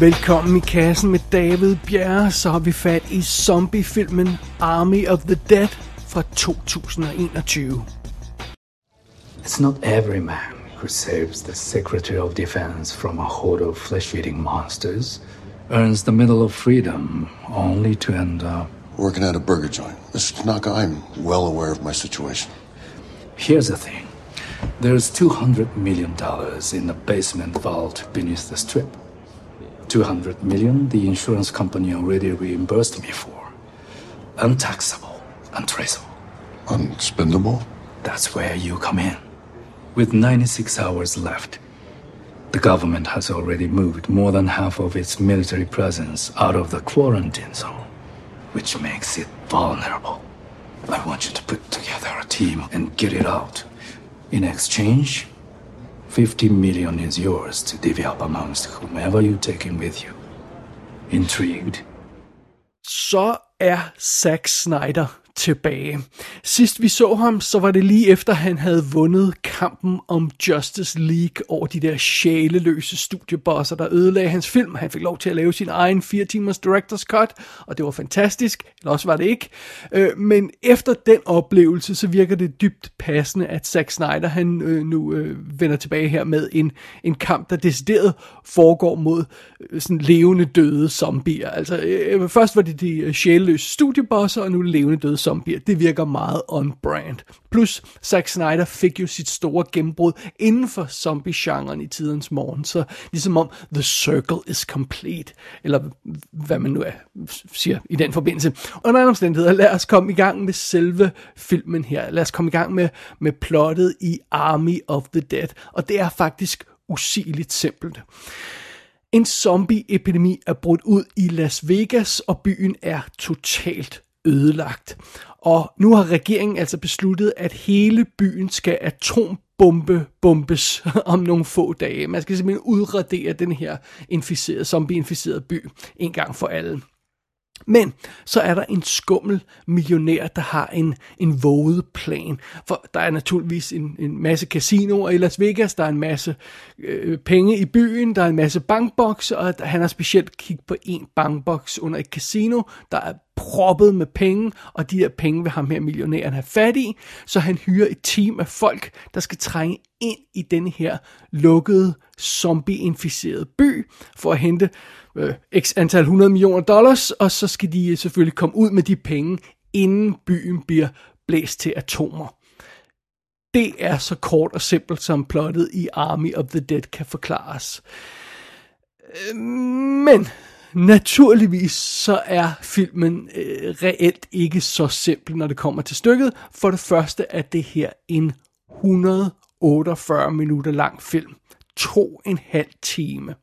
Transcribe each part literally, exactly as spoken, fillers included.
Velkommen i kassen med David Bjerre, så har vi fat i zombiefilmen Army of the Dead fra to tusind og enogtyve. It's not every man who saves the Secretary of Defense from a horde of flesh-eating monsters earns the Medal of Freedom only to end up working at a burger joint. Mister Tanaka, I'm well aware of my situation. Here's the thing. There's two hundred million dollars in the basement vault beneath the strip. two hundred million dollars the insurance company already reimbursed me for. Untaxable, untraceable. Unspendable? That's where you come in. With ninety-six hours left, the government has already moved more than half of its military presence out of the quarantine zone, which makes it vulnerable. I want you to put together a team and get it out. In exchange, fifty million is yours to divvy up amongst whomever you take in with you. Intrigued? Så er Zack Snyder tilbage. Sidst vi så ham, så var det lige efter, han havde vundet kampen om Justice League over de der sjæleløse studiebosser, der ødelagde hans film. Han fik lov til at lave sin egen fire timers director's cut, og det var fantastisk, eller også var det ikke. Men efter den oplevelse, så virker det dybt passende, at Zack Snyder, han nu vender tilbage her med en, en kamp, der decideret foregår mod sådan levende døde zombier. Altså, først var det de sjæleløse studiebosser, og nu levende døde zombier. Det virker meget on-brand. Plus, Zack Snyder fik jo sit store gennembrud inden for zombie-genren i tidens morgen, så ligesom om The Circle is complete, eller hvad man nu er, siger i den forbindelse. Under andre omstændigheder, lad os komme i gang med selve filmen her. Lad os komme i gang med, med plottet i Army of the Dead, og det er faktisk usigeligt simpelt. En zombie-epidemi er brudt ud i Las Vegas, og byen er totalt ødelagt. Og nu har regeringen altså besluttet, at hele byen skal atombombebombes om nogle få dage. Man skal simpelthen udradere den her inficerede, zombieinficerede by en gang for alle. Men så er der en skummel millionær, der har en, en våget plan. For der er naturligvis en, en masse casinoer i Las Vegas, der er en masse øh, penge i byen, der er en masse bankbokse, og han har specielt kigget på en bankboks under et casino, der er proppet med penge, og de her penge vil ham her millionæren have fat i, så han hyrer et team af folk, der skal trænge ind i den her lukkede, zombie-inficerede by, for at hente øh, x antal hundrede millioner dollars, og så skal de selvfølgelig komme ud med de penge, inden byen bliver blæst til atomer. Det er så kort og simpelt, som plottet i Army of the Dead kan forklares. Men naturligvis så er filmen øh, reelt ikke så simpel, når det kommer til stykket. For det første er det her en et hundrede og otteogfyrre minutter lang film. To en halv time.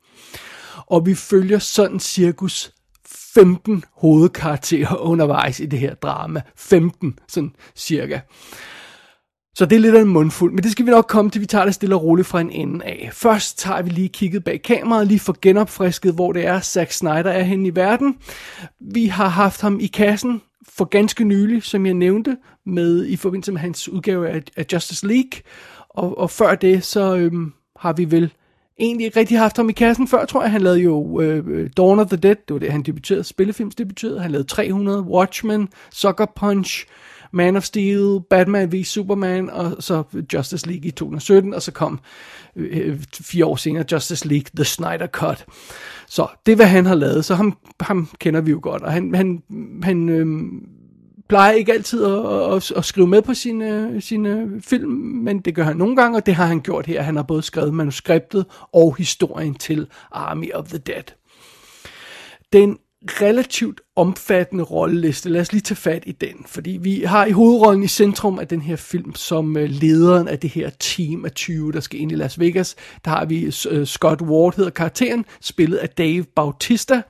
Og vi følger sådan cirkus femten hovedkarakterer undervejs i det her drama. femten, sådan cirka. Så det er lidt af en mundfuld, men det skal vi nok komme til, vi tager det stille og roligt fra en ende af. Først tager vi lige kigget bag kameraet, lige for genopfrisket, hvor det er, Zack Snyder er henne i verden. Vi har haft ham i kassen for ganske nylig, som jeg nævnte, med i forbindelse med hans udgave af, af Justice League. Og, og før det, så øhm, har vi vel egentlig ikke rigtig haft ham i kassen før, tror jeg. Han lavede jo øh, Dawn of the Dead, det var det, han debuterede, spillefilmsdebuterede. Han lavede tre hundrede, Watchmen, Sucker Punch, Man of Steel, Batman v Superman, og så Justice League i to tusind og sytten, og så kom øh, fire år senere Justice League The Snyder Cut. Så det er, hvad han har lavet, så ham, ham kender vi jo godt, og han, han, han øh, plejer ikke altid at, at, at skrive med på sine, sine film, men det gør han nogle gange, og det har han gjort her. Han har både skrevet manuskriptet og historien til Army of the Dead. Den relativt omfattende rolleliste. Lad os lige tage fat i den, fordi vi har i hovedrollen i centrum af den her film som lederen af det her team af tyve, der skal ind i Las Vegas. Der har vi Scott Ward, hedder karakteren, spillet af Dave Bautista,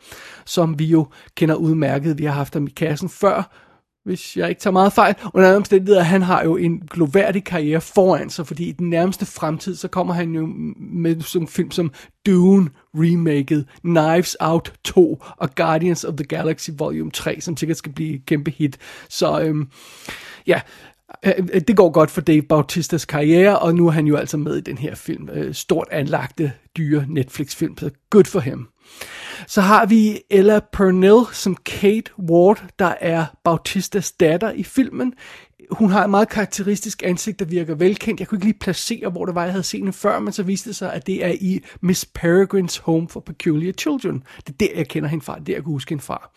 som vi jo kender udmærket. Vi har haft ham i kassen før, hvis jeg ikke tager meget fejl. Under andre omstændigheder, han har jo en gloværdig karriere foran sig, fordi i den nærmeste fremtid, så kommer han jo med sådan en film som Dune, remaket, Knives Out to og Guardians of the Galaxy Volume tre, som sikkert skal blive et kæmpe hit. Så øhm, ja, det går godt for Dave Bautistas karriere, og nu er han jo altså med i den her film. Stort anlagte, dyre Netflix-film, så good for ham. Så har vi Ella Purnell som Kate Ward, der er Bautistas datter i filmen. Hun har et meget karakteristisk ansigt, der virker velkendt. Jeg kunne ikke lige placere, hvor det var, jeg havde set hende før, men så viste det sig, at det er i Miss Peregrine's Home for Peculiar Children. Det er der, jeg kender hende fra. Det er der, jeg kunne huske hende fra.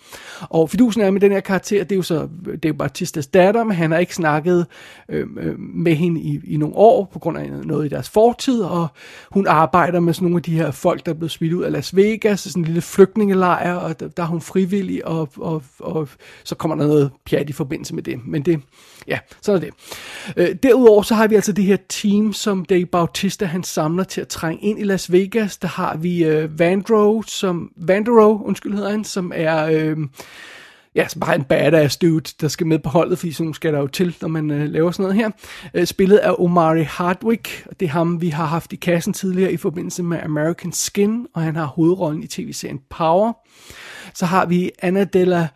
Og fidusen er med den her karakter, det er jo så Dave Bautistas datter, men han har ikke snakket øh, med hende i, i nogle år, på grund af noget i deres fortid, og hun arbejder med sådan nogle af de her folk, der er blevet smidt ud af Las Vegas, sådan en lille flygtningelejr, og der, der er hun frivillig, og, og, og så kommer der noget pjat i forbindelse med det. Men det, ja, sådan er det. Derudover så har vi altså det her team, som Dave Bautista han samler til at trænge ind i Las Vegas. Der har vi uh, Vandrow, som Vandrow, undskyld hedder han, som er øh, ja, som bare en badass dude, der skal med på holdet, fordi sådan skal der jo til, når man øh, laver sådan noget her. Øh, spillet af Omari Hardwick, og det er ham, vi har haft i kassen tidligere i forbindelse med American Skin, og han har hovedrollen i tv-serien Power. Så har vi Anadella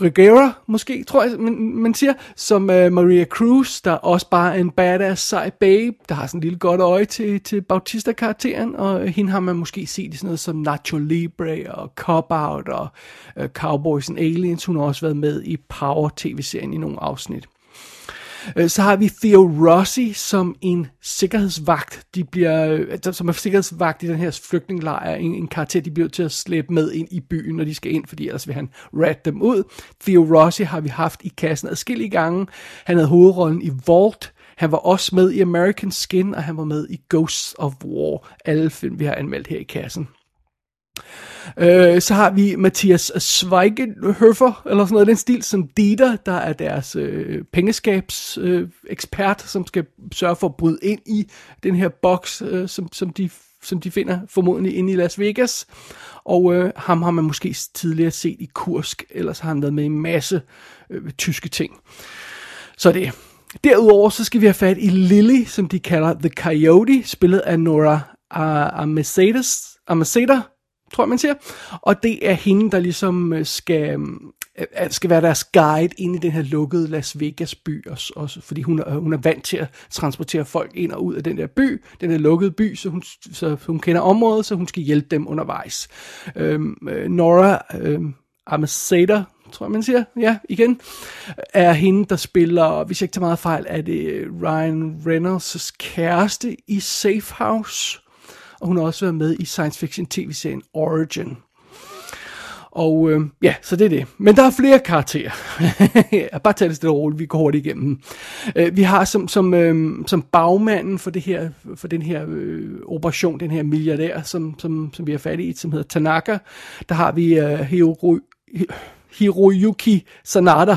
Reguera, måske, tror jeg, man, man siger, som uh, Maria Cruz, der også bare er en badass, sej babe, der har sådan en lille godt øje til, til Bautista-karakteren, og hende har man måske set i sådan noget som Nacho Libre og Cop Out og uh, Cowboys and Aliens. Hun har også været med i Power-tv-serien i nogle afsnit. Så har vi Theo Rossi som en sikkerhedsvagt, de bliver, som er sikkerhedsvagt i den her flygtningelejr, en, en karakter, de bliver til at slæbe med ind i byen, når de skal ind, fordi ellers vil han rat dem ud. Theo Rossi har vi haft i kassen adskillige gange. Han havde hovedrollen i Vault, han var også med i American Skin, og han var med i Ghosts of War, alle film, vi har anmeldt her i kassen. Øh, så har vi Matthias Schweighöfer, eller sådan noget den stil, som Dieter, der er deres øh, pengeskabsekspert, øh, som skal sørge for at bryde ind i den her boks, øh, som, som, de, som de finder formodentlig inde i Las Vegas. Og øh, ham har man måske tidligere set i Kursk, ellers har han været med i en masse øh, tyske ting. Så det. Derudover så skal vi have fat i Lily, som de kalder The Coyote, spillet af Nora Arnezeder, tror jeg, man siger. Og det er hende, der ligesom skal, skal være deres guide ind i den her lukkede Las Vegas by, også, også fordi hun er, hun er vant til at transportere folk ind og ud af den der by, den der lukkede by, så hun, så hun kender området, så hun skal hjælpe dem undervejs. Øhm, Nora øhm, Arnezeder, tror jeg, man siger, ja, igen, er hende, der spiller, hvis jeg ikke tager meget fejl, er det Ryan Reynolds' kæreste i Safe House. Og hun har også været med i science fiction tv-serien Origin. Og øh, ja, så det er det. Men der er flere karakterer. Bare tag det stille og roligt, vi går hurtigt igennem. Øh, vi har som, som, øh, som bagmanden for, det her, for den her øh, operation, den her milliardær, som, som, som vi har fat i, som hedder Tanaka. Der har vi øh, Hiro, Hiroyuki Sanada.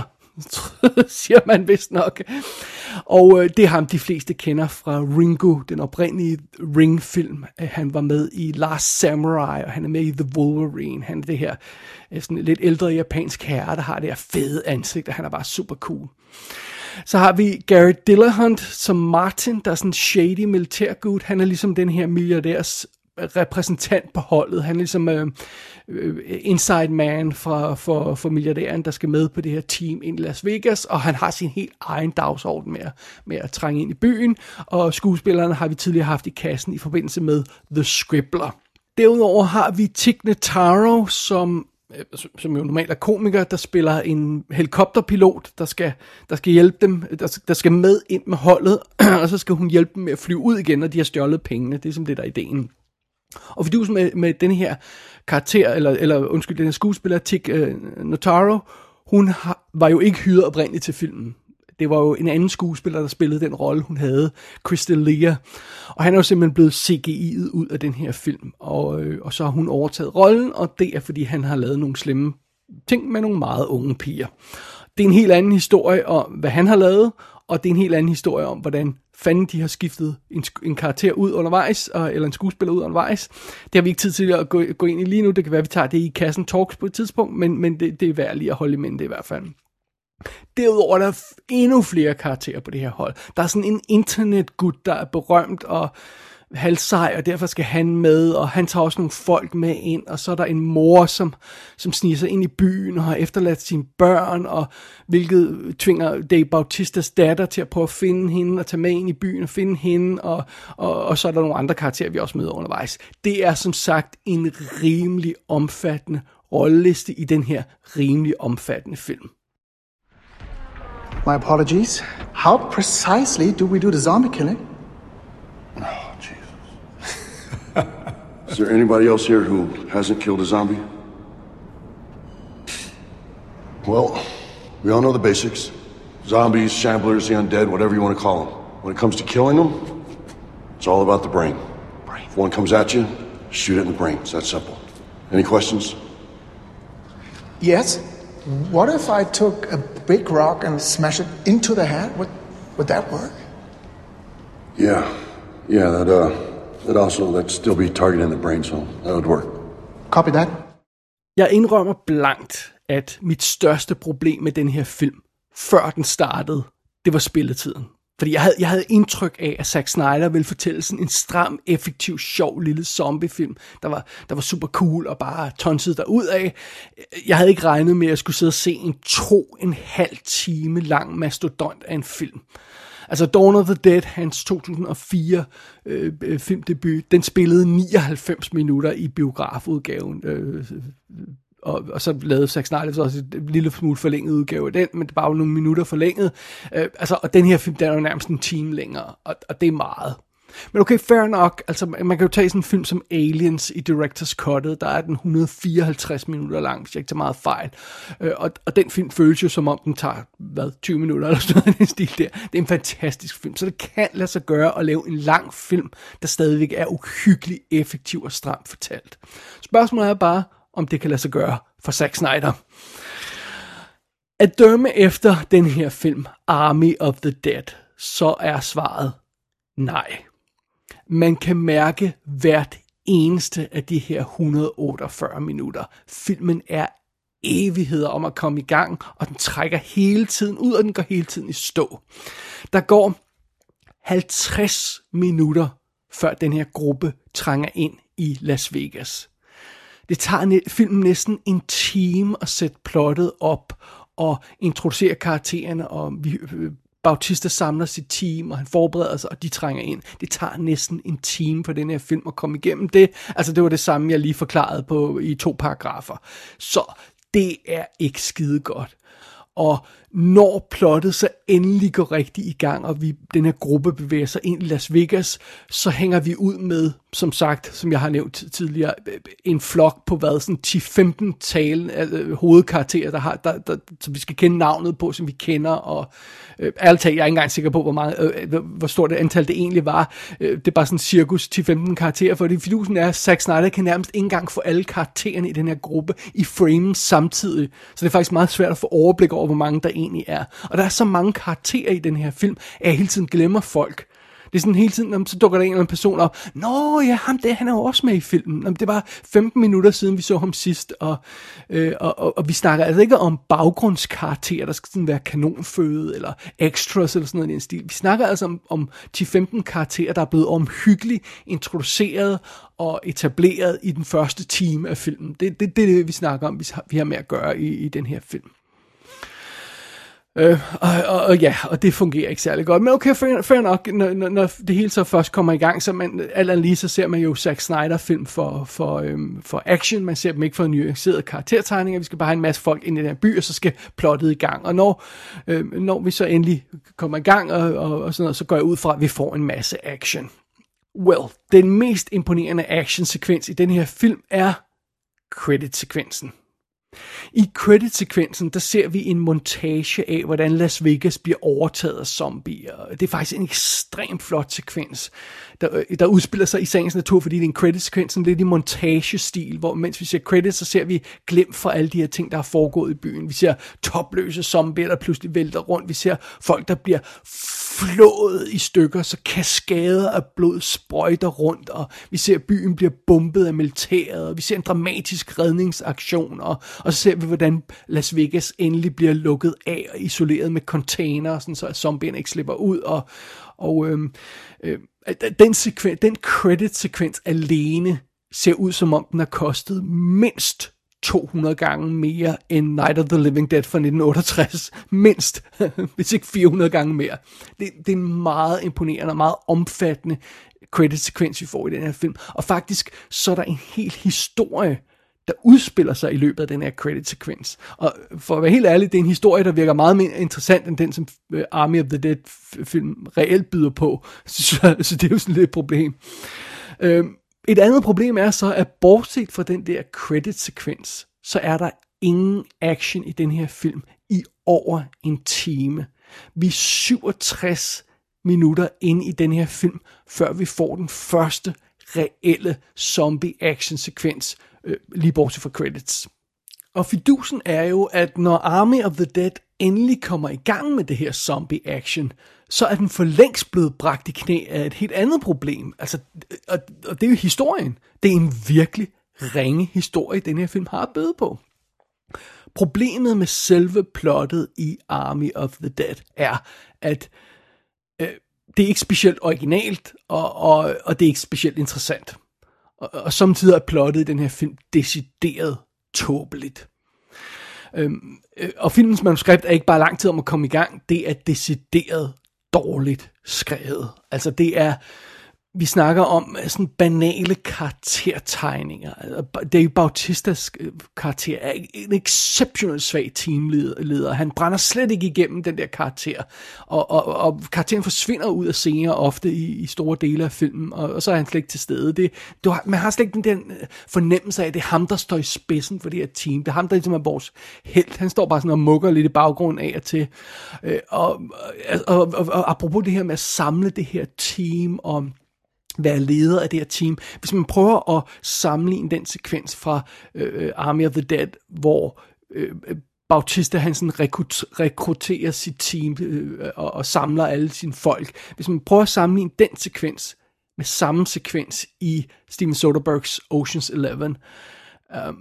siger man vist nok. Og øh, det er ham, de fleste kender fra Ringu, den oprindelige Ring-film. Øh, han var med i Last Samurai, og han er med i The Wolverine. Han er det her øh, sådan lidt ældre japansk herre, der har det her fede ansigt, og han er bare super cool. Så har vi Garrett Dillahunt som Martin, der er sådan en shady militærgud. Han er ligesom den her milliardærs repræsentant på holdet. Han er ligesom øh, inside man fra, for, for milliardæren, der skal med på det her team ind i Las Vegas, og han har sin helt egen dagsorden med at, med at trænge ind i byen, og skuespillerne har vi tidligere haft i kassen i forbindelse med The Scribbler. Derudover har vi Tig Notaro, som som jo normalt er komiker, der spiller en helikopterpilot, der skal, der skal hjælpe dem, der, der skal med ind med holdet, og så skal hun hjælpe dem med at flyve ud igen, når de har stjålet pengene. Det er som det, der er ideen. Og fidusen med, med den her karakter, eller, eller undskyld, den her skuespiller, Tig øh, Notaro, hun har, var jo ikke hyret oprindeligt til filmen. Det var jo en anden skuespiller, der spillede den rolle, hun havde, Crystal Lear. Og han er jo simpelthen blevet C G I'et ud af den her film. Og, øh, og så har hun overtaget rollen, og det er, fordi han har lavet nogle slemme ting med nogle meget unge piger. Det er en helt anden historie om, hvad han har lavet, og det er en helt anden historie om, hvordan fanden de har skiftet en, en karakter ud undervejs, og, eller en skuespiller ud undervejs. Det har vi ikke tid til at gå, gå ind i lige nu. Det kan være, vi tager det i kassen talks på et tidspunkt, men, men det, det er værd lige at holde i minde det i hvert fald. Derudover der er endnu flere karakterer på det her hold. Der er sådan en internetgud, der er berømt, og halvsej, og derfor skal han med, og han tager også nogle folk med ind, og så er der en mor, som, som sniger sig ind i byen, og har efterladt sine børn, og hvilket tvinger Dave Bautistas datter til at prøve at finde hende, og tage med ind i byen og finde hende, og, og, og så er der nogle andre karakterer, vi også møder undervejs. Det er som sagt en rimelig omfattende rolleliste i den her rimelig omfattende film. My apologies. How precisely do we do the zombie killing? Oh, Jesus. Is there anybody else here who hasn't killed a zombie? Well, we all know the basics. Zombies, shamblers, the undead, whatever you want to call them. When it comes to killing them, it's all about the brain. Brain. If one comes at you, shoot it in the brain. It's that simple. Any questions? Yes. What if I took a big rock and smash it into the head? Would, would that work? Yeah. Yeah, that, uh, that also, that'd still be targeting the brain, so that would work. Copy that. Jeg indrømmer blankt, at mit største problem med den her film, før den startede, det var spilletiden. Fordi jeg havde, jeg havde indtryk af, at Zack Snyder ville fortælle sådan en stram, effektiv, sjov lille zombiefilm, der var, der var super cool og bare tonsede derudad. Jeg havde ikke regnet med, at jeg skulle sidde og se en to en halv time lang mastodont af en film. Altså Dawn of the Dead, hans to tusind og fire øh, filmdebut, den spillede nioghalvfems minutter i biografudgaven. Øh, Og, og så lavede Zack Snyder også et lille smule forlænget udgave af den, men det var jo nogle minutter forlænget. Øh, altså, og den her film, der er jo nærmest en time længere, og, og det er meget. Men okay, fair nok. Altså, man kan jo tage sådan en film som Aliens i Directors Cut'et, der er den et hundrede og fireoghalvtreds minutter lang, hvis jeg ikke tager meget fejl. Øh, og, og den film føles jo som om, den tager, hvad, tyve minutter eller sådan noget i den stil der. Det er en fantastisk film, så det kan lade sig gøre at lave en lang film, der stadigvæk er uhyggeligt effektiv og stramt fortalt. Spørgsmålet er bare, om det kan lade sig gøre for Zack Snyder. At dømme efter den her film, Army of the Dead, så er svaret nej. Man kan mærke hvert eneste af de her et hundrede og otteogfyrre minutter. Filmen er evigheder om at komme i gang, og den trækker hele tiden ud, og den går hele tiden i stå. Der går halvtreds minutter, før den her gruppe trænger ind i Las Vegas. Det tager filmen næsten en time at sætte plottet op og introducere karaktererne, og vi, Bautista samler sit team, og han forbereder sig, og de trænger ind. Det tager næsten en time for den her film at komme igennem det. Altså det var det samme, jeg lige forklarede på, i to paragrafer. Så det er ikke skide godt. Og når plottet så endelig går rigtig i gang, og vi, den her gruppe bevæger sig ind i Las Vegas, så hænger vi ud med, som sagt, som jeg har nævnt tidligere, en flok på hvad, sådan ti femten tale, altså, hovedkarakterer, der har, der, der, som vi skal kende navnet på, som vi kender, og øh, ærligt talt, jeg er ikke engang sikker på, hvor, meget, øh, hvor stort det antal det egentlig var. Øh, det er bare sådan cirkus ti femten karakterer, for det fidusen er, at Zack Snyder kan nærmest ikke engang få alle karaktererne i den her gruppe i frame samtidig, så det er faktisk meget svært at få overblik over, hvor mange der egentlig er. Og der er så mange karakterer i den her film, at jeg hele tiden glemmer folk. Det er sådan hele tiden, så dukker der en eller anden person op. Nå ja, ham der, han er jo også med i filmen. Det var femten minutter siden, vi så ham sidst. Og, øh, og, og, og vi snakker altså ikke om baggrundskarakterer, der skal sådan være kanonføde, eller extras, eller sådan noget i den stil. Vi snakker altså om, om ti femten karakterer, der er blevet omhyggeligt introduceret og etableret i den første time af filmen. Det er det, det, det, vi snakker om, vi har med at gøre i, i den her film. Øh, og, og, og ja, og det fungerer ikke særlig godt. Men okay, fair, fair nok, når, når det hele så først kommer i gang, så man, alt andet lige, så ser man jo Zack Snyder-film for, for, øhm, for action. Man ser dem ikke for nuancerede karaktertegninger. Vi skal bare have en masse folk ind i den by, og så skal plottet i gang. Og når, øhm, når vi så endelig kommer i gang, og, og, og sådan noget, så går jeg ud fra, at vi får en masse action. Well, den mest imponerende action-sekvens i den her film er credit-sekvensen. I credit-sekvensen, der ser vi en montage af, hvordan Las Vegas bliver overtaget af zombier. Det er faktisk en ekstremt flot sekvens, der, der udspiller sig i sagens natur, fordi det er en credit-sekvens, lidt i montagestil, hvor mens vi ser credits, så ser vi glimt fra alle de her ting, der har foregået i byen. Vi ser topløse zombier, der pludselig vælter rundt. Vi ser folk, der bliver flået i stykker, så kaskader af blod sprøjter rundt, og vi ser, at byen bliver bombet af militæret, og vi ser en dramatisk redningsaktion, og, og så ser vi, hvordan Las Vegas endelig bliver lukket af og isoleret med container, sådan så at zombierne ikke slipper ud, og, Og øh, øh, den, sekven, den credit-sekvens alene ser ud som om, den har kostet mindst to hundrede gange mere end Night of the Living Dead fra nitten otteogtres. Mindst, hvis ikke fire hundrede gange mere. Det, det er en meget imponerende og meget omfattende credit-sekvens, vi får i den her film. Og faktisk, så er der en hel historie, der udspiller sig i løbet af den her credit-sekvens. Og for at være helt ærlig, det er en historie, der virker meget mere interessant end den, som Army of the Dead-film reelt byder på. Så, så det er jo sådan lidt et problem. Øhm, et andet problem er så, at bortset fra den der credit-sekvens, så er der ingen action i den her film i over en time. Vi er syvogtres minutter inde i den her film, før vi får den første reelle zombie-action-sekvens, øh, lige bortset fra credits. Og fidusen er jo, at når Army of the Dead endelig kommer i gang med det her zombie-action, så er den for længst blevet bragt i knæ af et helt andet problem. Altså, og, og det er jo historien. Det er en virkelig ringe historie, den her film har at bøde på. Problemet med selve plottet i Army of the Dead er, at øh, det er ikke specielt originalt, og, og, og det er ikke specielt interessant. Og, og samtidig er plottet i den her film decideret tåbeligt. Øhm, og filmens manuskript er ikke bare lang tid om at komme i gang, det er decideret dårligt skrevet. Altså det er, vi snakker om sådan banale karaktertegninger. Dave Bautistas karakter er en exceptionelt svag teamleder. Han brænder slet ikke igennem den der karakter. Og, og, og karakteren forsvinder ud af scener ofte i, i store dele af filmen, og, og så er han slet ikke til stede. Det, du har, man har slet ikke den der fornemmelse af, at det er ham, der står i spidsen for det her team. Det er ham, der ligesom er vores helt. Han står bare sådan og mukker lidt i baggrunden af og til. Og, og, og, og, og, og apropos det her med at samle det her team om være leder af det her team. Hvis man prøver at sammenligne den sekvens fra øh, Army of the Dead, hvor øh, Bautista han sådan rekrutterer sit team øh, og, og samler alle sine folk. Hvis man prøver at sammenligne den sekvens med samme sekvens i Steven Soderberghs Ocean's Eleven, øh,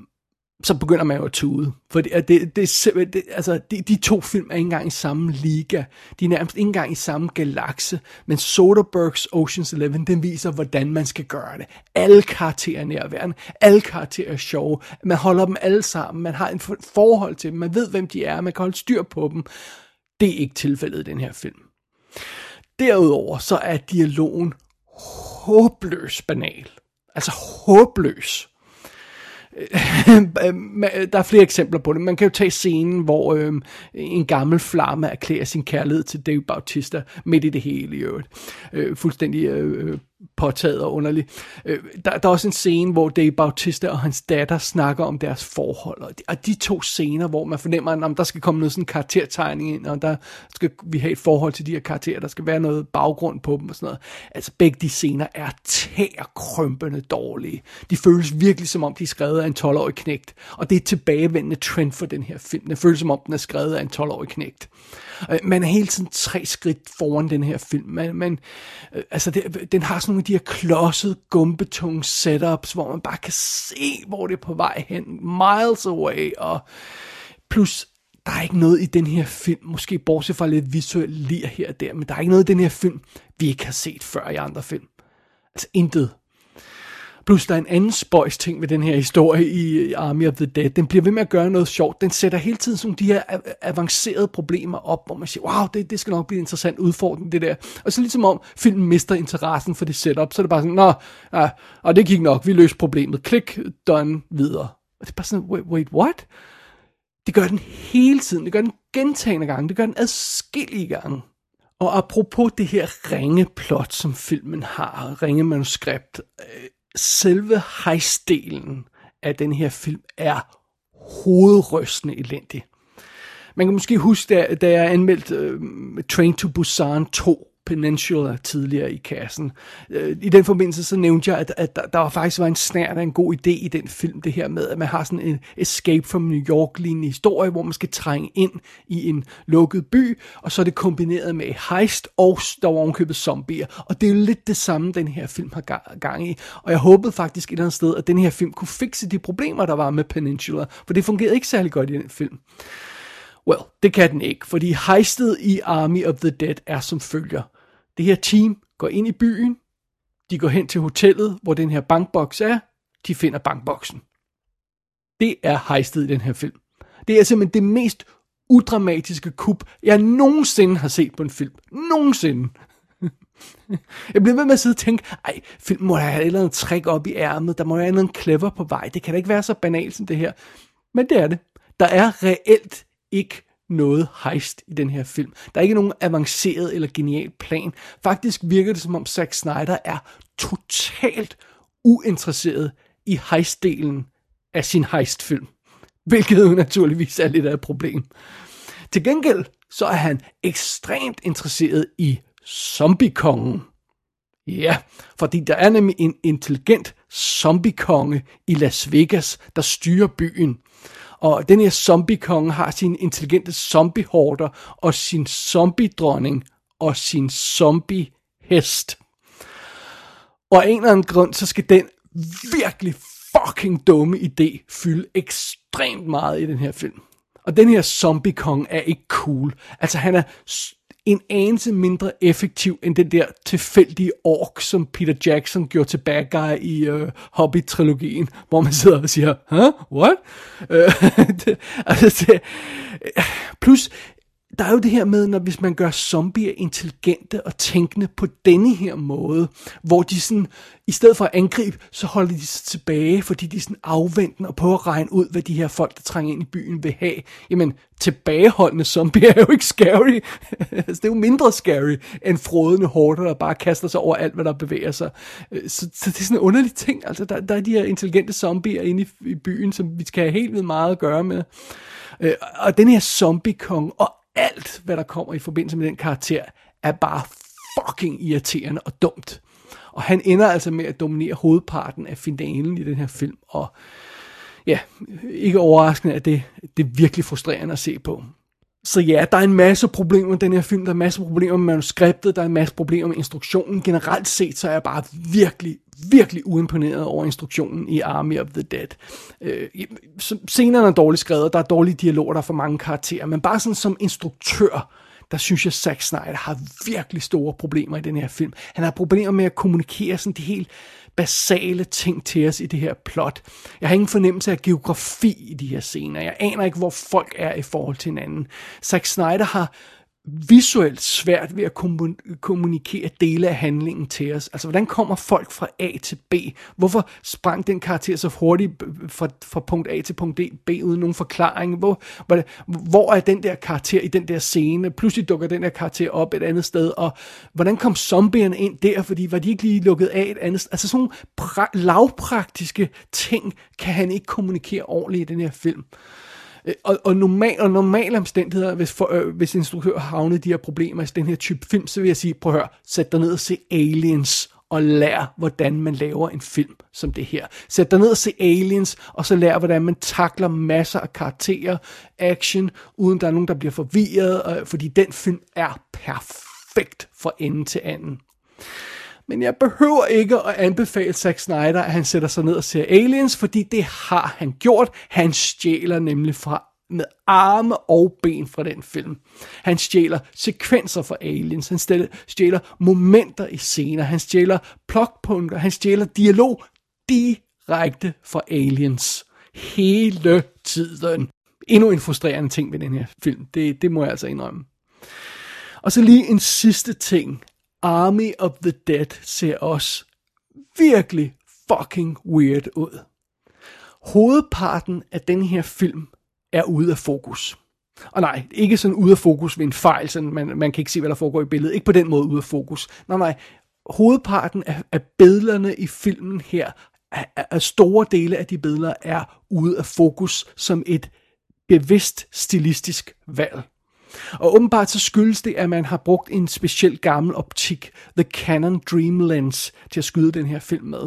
så begynder man jo at tude. For det, det, det, det, altså, de, de to film er ikke engang i samme liga. De er nærmest ikke engang i samme galakse. Men Soderberghs Ocean's Eleven, den viser, hvordan man skal gøre det. Alle karakterer er nærværende. Alle karakterer er sjove. Man holder dem alle sammen. Man har en forhold til dem. Man ved, hvem de er. Man kan holde styr på dem. Det er ikke tilfældet i den her film. Derudover så er dialogen håbløs banal. Altså håbløs. Der er flere eksempler på det. Man kan jo tage scenen, hvor øh, en gammel flamme erklærer sin kærlighed til Dave Bautista midt i det hele i øvrigt. Øh, fuldstændig øh, påtaget og underlig. Øh, der, der er også en scene, hvor Dave Bautista og hans datter snakker om deres forhold. Og de, og de to scener, hvor man fornemmer, at der skal komme noget sådan karaktertegning ind, og der skal vi have et forhold til de her karakterer. Der skal være noget baggrund på dem og sådan noget. Altså begge de scener er tærkrympende dårlige. De føles virkelig som om, de er skrevet af en tolv-årig knægt. Og det er et tilbagevendende trend for den her film. Den føles som om, den er skrevet af en tolv-årig knægt. Øh, man er hele tiden tre skridt foran den her film. Man, man, øh, altså det, den har sådan nogle af de her klodsede, gumbetunge setups, hvor man bare kan se, hvor det er på vej hen, miles away, og plus, der er ikke noget i den her film, måske bortset fra lidt visuelt lir her og der, men der er ikke noget i den her film, vi ikke har set før i andre film. Altså intet. Plus, der er en anden spøjs ting ved den her historie i Army of the Dead. Den bliver ved med at gøre noget sjovt. Den sætter hele tiden sådan de her avancerede problemer op, hvor man siger, wow, det, det skal nok blive interessant udfordring, det der. Og så ligesom om filmen mister interessen for det setup, så er det bare sådan, nå, ja, og det gik nok, vi løser problemet. Klik, done, videre. Og det er bare sådan, wait, wait, what? Det gør den hele tiden. Det gør den gentagne gange. Det gør den adskillige gange. Og apropos det her ringe plot, som filmen har, ringe manuskript, øh, selve hejsdelen af den her film er hovedrystende elendig. Man kan måske huske, da, da jeg anmeldte øh, Train to Busan to, Peninsula, tidligere i kassen. Øh, I den forbindelse så nævnte jeg, at, at der, der faktisk var en snært af en god idé i den film, det her med, at man har sådan en Escape from New York-lignende historie, hvor man skal trænge ind i en lukket by, og så er det kombineret med heist, og der var ovenkøbet zombier. Og det er jo lidt det samme, den her film har gang i. Og jeg håbede faktisk et eller andet sted, at den her film kunne fikse de problemer, der var med Peninsula, for det fungerede ikke særlig godt i den film. Well, det kan den ikke, fordi heistet i Army of the Dead er som følger. Det her team går ind i byen, de går hen til hotellet, hvor den her bankboks er, de finder bankboksen. Det er hejstet i den her film. Det er simpelthen det mest udramatiske kup, jeg nogensinde har set på en film. Nogensinde. Jeg blev ved med at sidde og tænke, ej, film må der have et eller andet trick op i ærmet, der må være en clever på vej, det kan da ikke være så banalt som det her. Men det er det. Der er reelt ikke noget hejst i den her film. Der er ikke nogen avanceret eller genial plan. Faktisk virker det, som om Zack Snyder er totalt uinteresseret i hejstdelen af sin hejstfilm. Hvilket jo naturligvis er lidt af et problem. Til gengæld, så er han ekstremt interesseret i zombiekongen. Ja, fordi der er nemlig en intelligent zombiekonge i Las Vegas, der styrer byen. Og den her zombiekonge har sine intelligente zombiehorder og sin zombiedronning og sin zombiehest. Og af en eller anden grund, så skal den virkelig fucking dumme idé fylde ekstremt meget i den her film. Og den her zombiekong er ikke cool. Altså han er en anelse mindre effektiv end den der tilfældige ork, som Peter Jackson gjorde til bad guy i øh, Hobbit-trilogien, hvor man sidder og siger, huh? What? Øh, det, altså, det, plus, der er jo det her med, når hvis man gør zombier intelligente og tænkende på denne her måde, hvor de sådan, i stedet for at angribe, så holder de sig tilbage, fordi de sådan afventer og prøver at regne ud, hvad de her folk, der trænger ind i byen, vil have. Jamen, tilbageholdende zombier er jo ikke scary. Det er jo mindre scary end frådende horder, der bare kaster sig over alt, hvad der bevæger sig. Så, så det er sådan en underlig ting. Altså, der, der er de her intelligente zombier inde i, i byen, som vi skal have helt vildt meget at gøre med. Og den her zombie-kong og alt, hvad der kommer i forbindelse med den karakter, er bare fucking irriterende og dumt. Og han ender altså med at dominere hovedparten af finalen i den her film. Og ja, ikke overraskende, at det, det er virkelig frustrerende at se på. Så ja, der er en masse problemer med den her film. Der er en masse problemer med manuskriptet. Der er en masse problemer med instruktionen. Generelt set, så er jeg bare virkelig, virkelig uimponeret over instruktionen i Army of the Dead. Øh, Scenerne er dårligt skrevet, der er dårlige dialoger, der er for mange karakterer, men bare sådan som instruktør, der synes jeg, Zack Snyder har virkelig store problemer i den her film. Han har problemer med at kommunikere sådan de helt basale ting til os i det her plot. Jeg har ingen fornemmelse af geografi i de her scener. Jeg aner ikke, hvor folk er i forhold til hinanden. Zack Snyder har visuelt svært ved at kommunikere dele af handlingen til os. Altså, hvordan kommer folk fra A til B? Hvorfor sprang den karakter så hurtigt fra, fra punkt A til punkt B uden nogen forklaring? Hvor, hvor er den der karakter i den der scene? Pludselig dukker den der karakter op et andet sted, og hvordan kom zombierne ind der, fordi var de ikke lige lukket af et andet sted? Altså, sådan nogle pra- lavpraktiske ting kan han ikke kommunikere ordentligt i den her film. Og, og normal og normale omstændigheder, hvis, for, øh, hvis instruktører havner de her problemer i den her type film, så vil jeg sige, prøv at høre, sæt dig ned og se Aliens, og lær, hvordan man laver en film som det her. Sæt dig ned og se Aliens, og så lær, hvordan man takler masser af karakterer, action, uden der er nogen, der bliver forvirret, øh, fordi den film er perfekt fra ende til anden. Men jeg behøver ikke at anbefale Zack Snyder, at han sætter sig ned og ser Aliens, fordi det har han gjort. Han stjæler nemlig fra, med arme og ben fra den film. Han stjæler sekvenser fra Aliens. Han stjæler momenter i scener. Han stjæler plotpunkter. Han stjæler dialog direkte fra Aliens. Hele tiden. Endnu en frustrerende ting ved den her film. Det, det må jeg altså indrømme. Og så lige en sidste ting. Army of the Dead ser også virkelig fucking weird ud. Hovedparten af den her film er ude af fokus. Og nej, ikke sådan ude af fokus ved en fejl, sådan man, man kan ikke se, hvad der foregår i billedet. Ikke på den måde ude af fokus. Nej, nej. Hovedparten af, af billederne i filmen her, af, af store dele af de billeder, er ude af fokus som et bevidst stilistisk valg. Og åbenbart så skyldes det, at man har brugt en speciel gammel optik, The Canon Dream Lens, til at skyde den her film med.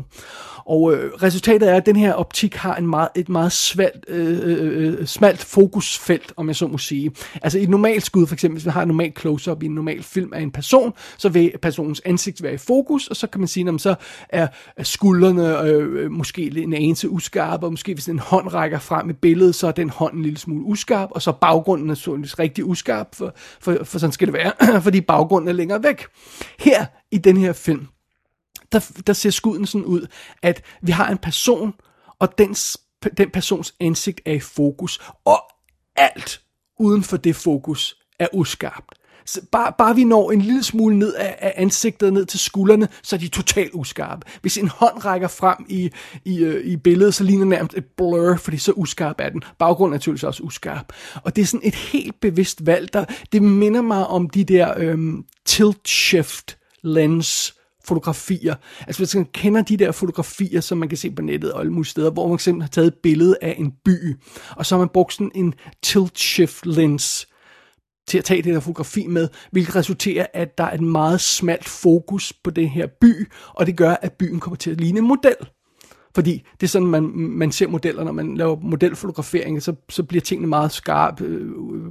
Og øh, resultatet er, at den her optik har en meget, et meget svalt, øh, øh, smalt fokusfelt, om jeg så må sige. Altså i et normalt skud, for eksempel, hvis man har en normal close-up i en normal film af en person, så vil personens ansigt være i fokus, og så kan man sige, at så er skuldrene øh, måske en anelse uskarpe, og måske hvis en hånd rækker frem i billedet, så er den hånd en lille smule uskarp, og så baggrunden er naturligvis rigtig uskarp, for, for, for sådan skal det være, fordi baggrunden er længere væk. Her i den her film, der, der ser skuden sådan ud, at vi har en person, og dens, den persons ansigt er i fokus, og alt uden for det fokus er uskarpt. Så bare, bare vi når en lille smule ned af, af ansigtet, ned til skuldrene, så er de totalt uskarpe. Hvis en hånd rækker frem i, i, i billedet, så ligner nærmest et blur, fordi så uskarp er den. Baggrunden er naturligvis også uskarp. Og det er sådan et helt bevidst valg, der det minder mig om de der øhm, tilt-shift lens fotografier. Altså hvis man kender de der fotografier, som man kan se på nettet og alle mulige steder, hvor man for eksempel har taget et billede af en by, og så har man brugt sådan en tilt-shift lens til at tage det der fotografi med, hvilket resulterer, at der er et meget smalt fokus på den her by, og det gør, at byen kommer til at ligne en model. Fordi det er sådan, man, man ser modeller, når man laver modelfotografering, så, så bliver tingene meget skarpe øh,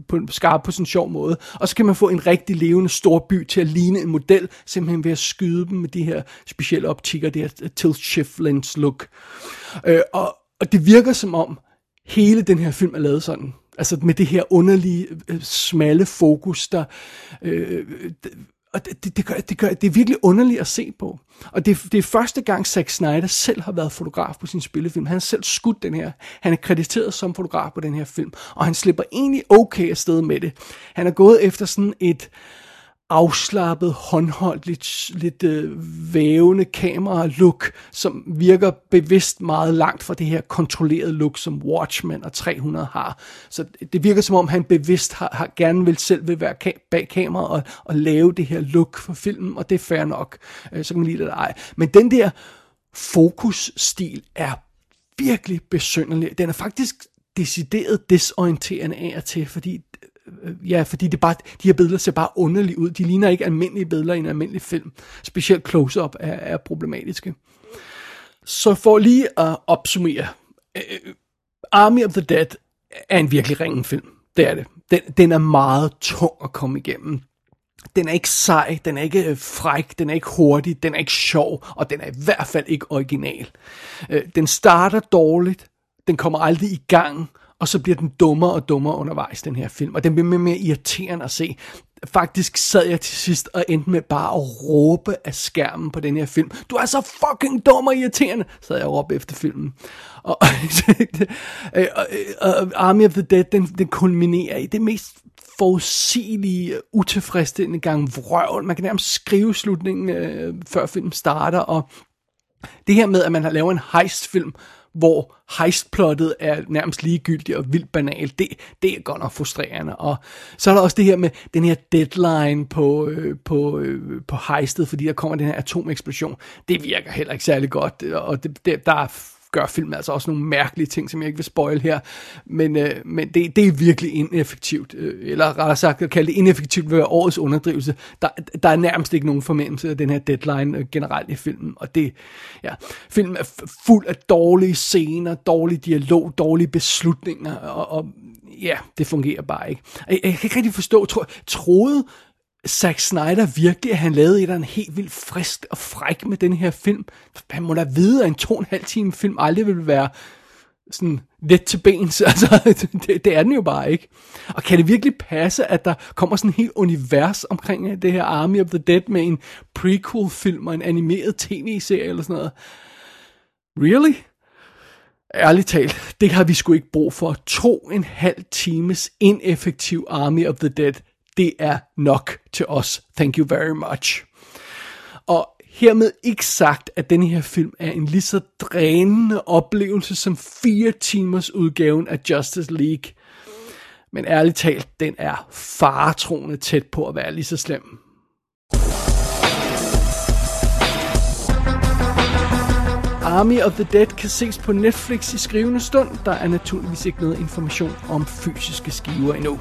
på, skarp på sådan en sjov måde. Og så kan man få en rigtig levende stor by til at ligne en model, simpelthen ved at skyde dem med de her specielle optikker, det her tilt-shift lens look. Øh, og, og det virker som om, hele den her film er lavet sådan. Altså med det her underlige, smalle fokus, der... Øh, og det, det, gør, det, gør, det er virkelig underligt at se på. Og det, det er første gang, Zack Snyder selv har været fotograf på sin spillefilm. Han har selv skudt den her. Han er krediteret som fotograf på den her film. Og han slipper egentlig okay afsted med det. Han er gået efter sådan et afslappet, håndholdt, lidt, lidt øh, vævende kamera-look, som virker bevidst meget langt fra det her kontrollerede look, som Watchmen og tre hundrede har. Så det virker som om, han bevidst har, har gerne vil selv vil være ka- bag kameraet og, og lave det her look for filmen, og det er fair nok. Øh, så kan man lide det eller ej. Men den der fokusstil er virkelig besynderlig. Den er faktisk decideret desorienterende af og til, fordi Ja, fordi det bare, de her billeder ser bare underligt ud. De ligner ikke almindelige billeder i en almindelig film. Specielt close-up er, er problematiske. Så for lige at opsummere. Uh, Army of the Dead er en virkelig ringen film. Det er det. Den, den er meget tung at komme igennem. Den er ikke sej, den er ikke fræk, den er ikke hurtig, den er ikke sjov, og den er i hvert fald ikke original. Uh, den starter dårligt, den kommer aldrig i gang, og så bliver den dummere og dummere undervejs, den her film. Og den bliver mere og mere irriterende at se. Faktisk sad jeg til sidst og endte med bare at råbe af skærmen på den her film. Du er så fucking dum og irriterende, sad jeg og råbte efter filmen. Og, og, og, og Army of the Dead, den, den kulminerer i det mest forudsigelige, utilfredsstillende gang vrøvl. Man kan nærmest skrive slutningen, øh, før filmen starter. Og det her med, at man har lavet en heistfilm, hvor heistplottet er nærmest ligegyldigt og vildt banalt, det, det er godt nok frustrerende. Og så er der også det her med den her deadline på, øh, på, øh, på heistet, fordi der kommer den her atomeksplosion. Det virker heller ikke særlig godt, og det, det, der gør filmen altså også nogle mærkelige ting, som jeg ikke vil spoil her, men, øh, men det, det er virkelig ineffektivt, øh, eller rettere sagt, at kalde det ineffektivt ved årets underdrivelse. Der, der er nærmest ikke nogen fornemmelse af den her deadline øh, generelt i filmen, og det, ja, filmen er fuld af dårlige scener, dårlig dialog, dårlige beslutninger, og, og ja, det fungerer bare ikke. Jeg, jeg kan ikke rigtig forstå, tro, troede Zack Snyder virkelig, at han lavede et eller andet helt vildt frisk og fræk med den her film. Han må da vide, at en to og en halv time film aldrig vil være sådan let til bens. Altså, det, det er den jo bare ikke. Og kan det virkelig passe, at der kommer sådan et helt univers omkring det her Army of the Dead med en prequel-film og en animeret tv-serie eller sådan noget? Really? Ærligt talt, det har vi sgu ikke brug for. To og en halv times ineffektiv Army of the Dead. Det er nok til os. Thank you very much. Og hermed ikke sagt, at denne her film er en lige så drænende oplevelse som fire timers udgaven af Justice League. Men ærligt talt, den er faretroende tæt på at være lige så slem. Army of the Dead kan ses på Netflix i skrivende stund. Der er naturligvis ikke noget information om fysiske skiver endnu,